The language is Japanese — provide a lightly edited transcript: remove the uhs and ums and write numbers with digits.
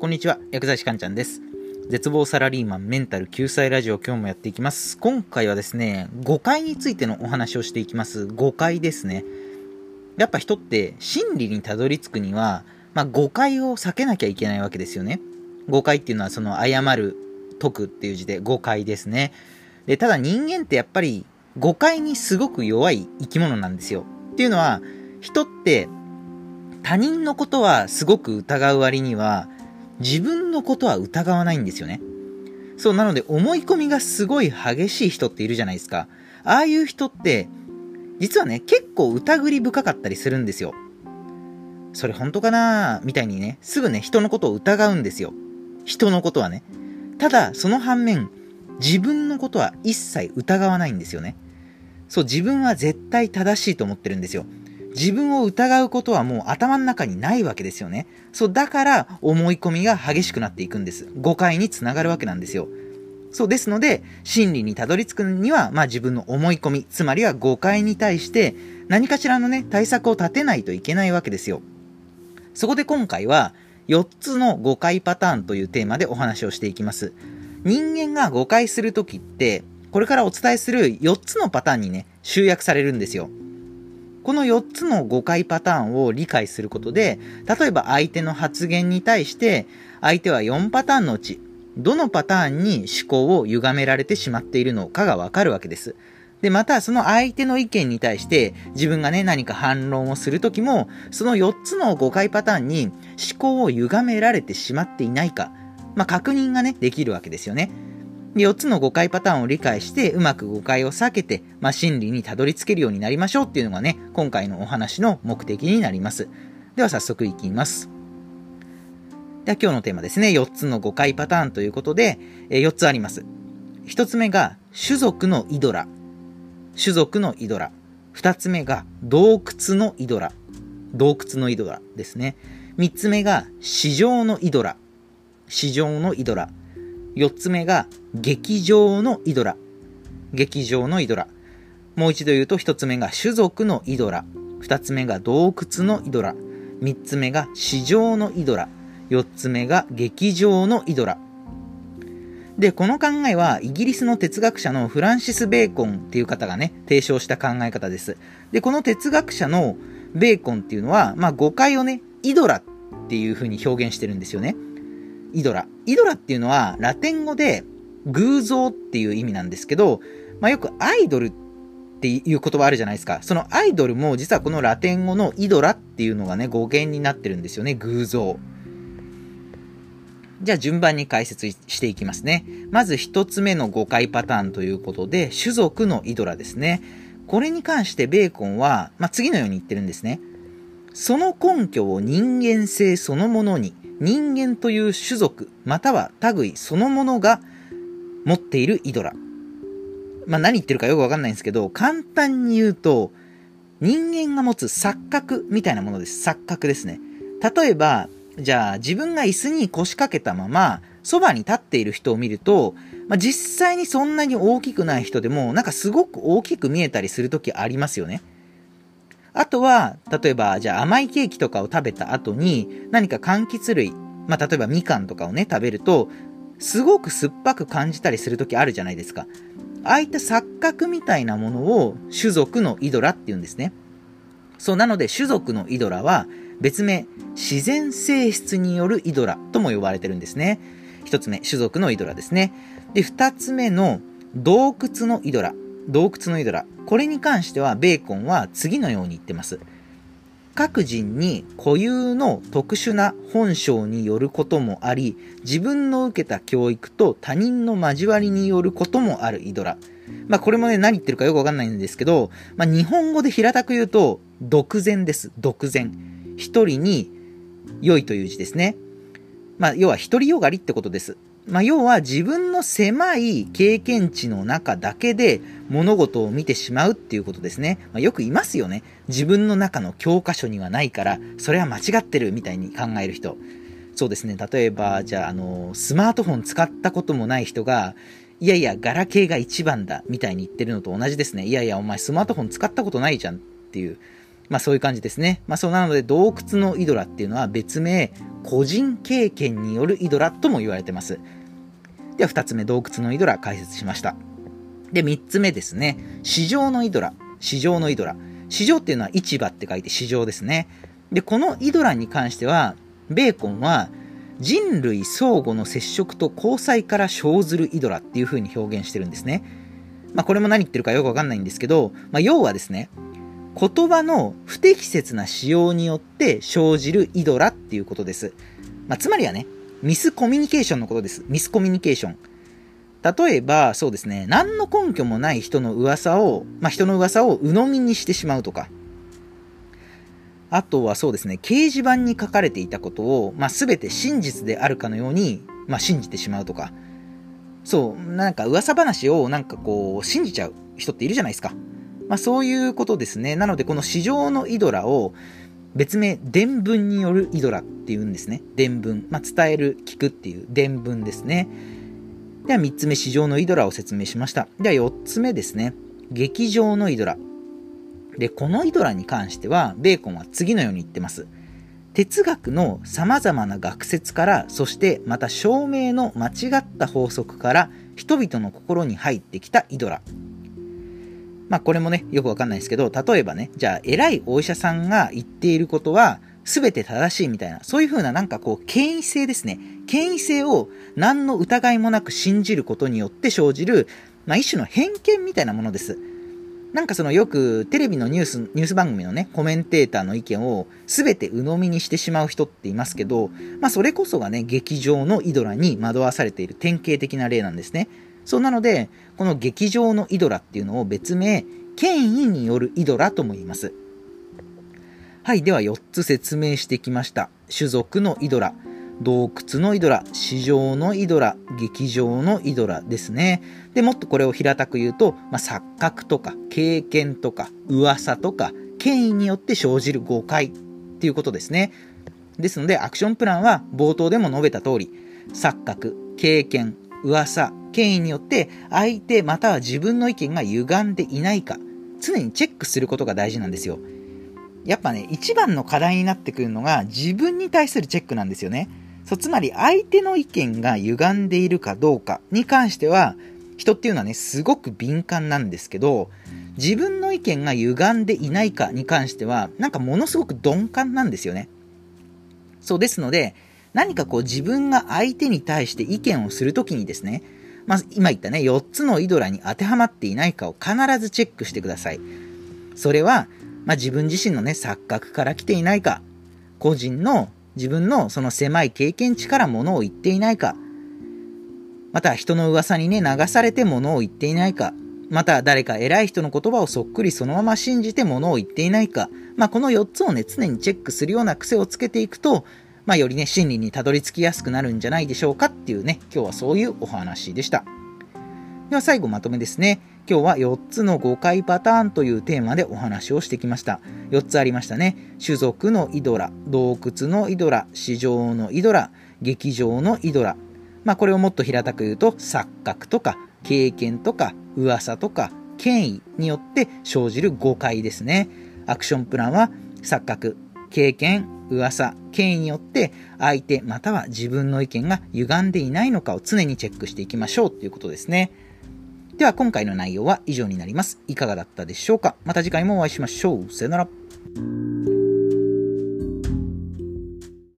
こんにちは、薬剤師かんちゃんです。絶望サラリーマンメンタル救済ラジオ、今日もやっていきます。今回はですね、誤解についてのお話をしていきます。誤解ですね。やっぱ人って真理にたどり着くには、誤解を避けなきゃいけないわけですよね。誤解っていうのはその謝る、解くっていう字で誤解ですね。で、ただ人間ってやっぱり誤解にすごく弱い生き物なんですよ。っていうのは、人って他人のことはすごく疑う割には自分のことは疑わないんですよね。そう、なので思い込みがすごい激しい人っているじゃないですか。ああいう人って実はね、結構疑り深かったりするんですよ。それ本当かなみたいにね、すぐね人のことを疑うんですよ。人のことはね。ただその反面、自分のことは一切疑わないんですよね。そう、自分は絶対正しいと思ってるんですよ。自分を疑うことはもう頭の中にないわけですよね。そう、だから思い込みが激しくなっていくんです。誤解につながるわけなんですよ。そうですので、真理にたどり着くには、自分の思い込み、つまりは誤解に対して何かしらのね、対策を立てないといけないわけですよ。そこで今回は4つの誤解パターンというテーマでお話をしていきます。人間が誤解するときって、これからお伝えする4つのパターンにね、集約されるんですよ。この4つの誤解パターンを理解することで、例えば相手の発言に対して、相手は4パターンのうち、どのパターンに思考を歪められてしまっているのかがわかるわけです。で、またその相手の意見に対して、自分がね、何か反論をするときも、その4つの誤解パターンに思考を歪められてしまっていないか、確認がね、できるわけですよね。で、4つの誤解パターンを理解して、うまく誤解を避けて、真理にたどり着けるようになりましょうっていうのがね、今回のお話の目的になります。では早速いきます。では今日のテーマですね、4つの誤解パターンということで、4つあります。1つ目が、種族のイドラ。種族のイドラ。2つ目が、洞窟のイドラ。洞窟のイドラですね。3つ目が、市場のイドラ。市場のイドラ。4つ目が劇場のイドラ。劇場のイドラ。もう一度言うと、1つ目が種族のイドラ。2つ目が洞窟のイドラ。3つ目が市場のイドラ。4つ目が劇場のイドラ。で、この考えはイギリスの哲学者のフランシス・ベーコンっていう方がね、提唱した考え方です。で、この哲学者のベーコンっていうのは、誤解をね、イドラっていう風に表現してるんですよね。イドラ。イドラっていうのはラテン語で偶像っていう意味なんですけど、よくアイドルっていう言葉あるじゃないですか。そのアイドルも実はこのラテン語のイドラっていうのがね、語源になってるんですよね。偶像。じゃあ順番に解説していきますね。まず一つ目の誤解パターンということで、種族のイドラですね。これに関してベーコンは、次のように言ってるんですね。その根拠を人間性そのものに、人間という種族または類そのものが持っているイドラ。何言ってるかよくわかんないんですけど、簡単に言うと、人間が持つ錯覚みたいなものです。錯覚ですね。例えば、じゃあ自分が椅子に腰掛けたまま、そばに立っている人を見ると、実際にそんなに大きくない人でも、すごく大きく見えたりするときありますよね。あとは、例えば、じゃあ甘いケーキとかを食べた後に、何か柑橘類、例えばみかんとかをね、食べると、すごく酸っぱく感じたりするときあるじゃないですか。ああいった錯覚みたいなものを、種族のイドラっていうんですね。そう、なので、種族のイドラは、別名、自然性質によるイドラとも呼ばれてるんですね。一つ目、種族のイドラですね。で、二つ目の、洞窟のイドラ。洞窟のイドラ。これに関してはベーコンは次のように言ってます。各人に固有の特殊な本性によることもあり、自分の受けた教育と他人の交わりによることもあるイドラ。これもね、何言ってるかよくわかんないんですけど、日本語で平たく言うと独善です。独善。一人に良いという字ですね。要は一人よがりってことです。要は自分の狭い経験値の中だけで物事を見てしまうっていうことですね。よくいますよね。自分の中の教科書にはないから、それは間違ってるみたいに考える人。そうですね。例えば、じゃあ、スマートフォン使ったこともない人が、いやいや、ガラケーが一番だみたいに言ってるのと同じですね。いやいや、お前スマートフォン使ったことないじゃんっていう。まあそういう感じですね。まあそうなので洞窟のイドラっていうのは別名個人経験によるイドラとも言われてます。では2つ目洞窟のイドラ解説しました。で3つ目ですね市場のイドラ。市場のイドラ。市場っていうのは市場って書いて市場ですね。でこのイドラに関してはベーコンは人類相互の接触と交際から生ずるイドラっていう風に表現してるんですね。まあこれも何言ってるかよくわかんないんですけど、まあ、要はですね言葉の不適切な使用によって生じるイドラっていうことです。まあ、つまりはね、ミスコミュニケーションのことです。ミスコミュニケーション。例えば、そうですね、何の根拠もない人の噂を鵜呑みにしてしまうとか、あとはそうですね、掲示板に書かれていたことを、まあ、全て真実であるかのように、まあ、信じてしまうとか、そう、なんか噂話をなんかこう、信じちゃう人っているじゃないですか。まあそういうことですね。なのでこの市場のイドラを別名伝聞によるイドラっていうんですね。伝聞、まあ、伝える聞くっていう伝聞ですね。では3つ目市場のイドラを説明しました。では4つ目ですね劇場のイドラで、このイドラに関してはベーコンは次のように言ってます。哲学のさまざまな学説から、そしてまた証明の間違った法則から人々の心に入ってきたイドラ。まあこれもね、よくわかんないですけど、例えばね、じゃあ偉いお医者さんが言っていることは全て正しいみたいな、そういうふうななんかこう権威性ですね。権威性を何の疑いもなく信じることによって生じる、まあ一種の偏見みたいなものです。なんかそのよくテレビのニュース番組のね、コメンテーターの意見を全て鵜呑みにしてしまう人っていますけど、まあそれこそがね、劇場のイドラに惑わされている典型的な例なんですね。そうなのでこの劇場のイドラっていうのを別名権威によるイドラとも言います。はい、では4つ説明してきました。種族のイドラ、洞窟のイドラ、市場のイドラ、劇場のイドラですね。でもっとこれを平たく言うと、まあ、錯覚とか経験とか噂とか権威によって生じる誤解っていうことですね。ですのでアクションプランは冒頭でも述べた通り、錯覚、経験、噂、権威によって相手または自分の意見が歪んでいないか常にチェックすることが大事なんですよ。やっぱね、一番の課題になってくるのが自分に対するチェックなんですよね。そう、つまり相手の意見が歪んでいるかどうかに関しては人っていうのはね、すごく敏感なんですけど、自分の意見が歪んでいないかに関してはなんかものすごく鈍感なんですよね。そうですので何かこう自分が相手に対して意見をするときにですね、まあ、今言ったね、4つのイドラに当てはまっていないかを必ずチェックしてください。それは、まあ、自分自身のね、錯覚から来ていないか、個人の自分のその狭い経験値から物を言っていないか、また人の噂にね、流されて物を言っていないか、また誰か偉い人の言葉をそっくりそのまま信じて物を言っていないか、まあ、この4つをね、常にチェックするような癖をつけていくと、まあ、よりね、真理にたどり着きやすくなるんじゃないでしょうかっていうね、今日はそういうお話でした。では最後まとめですね。今日は4つの誤解パターンというテーマでお話をしてきました。4つありましたね。種族のイドラ、洞窟のイドラ、市場のイドラ、劇場のイドラ。まあこれをもっと平たく言うと、錯覚とか経験とか噂とか権威によって生じる誤解ですね。アクションプランは錯覚、経験、噂、権威によって相手または自分の意見が歪んでいないのかを常にチェックしていきましょうということですね。では今回の内容は以上になります。いかがだったでしょうか。また次回もお会いしましょう。さよなら。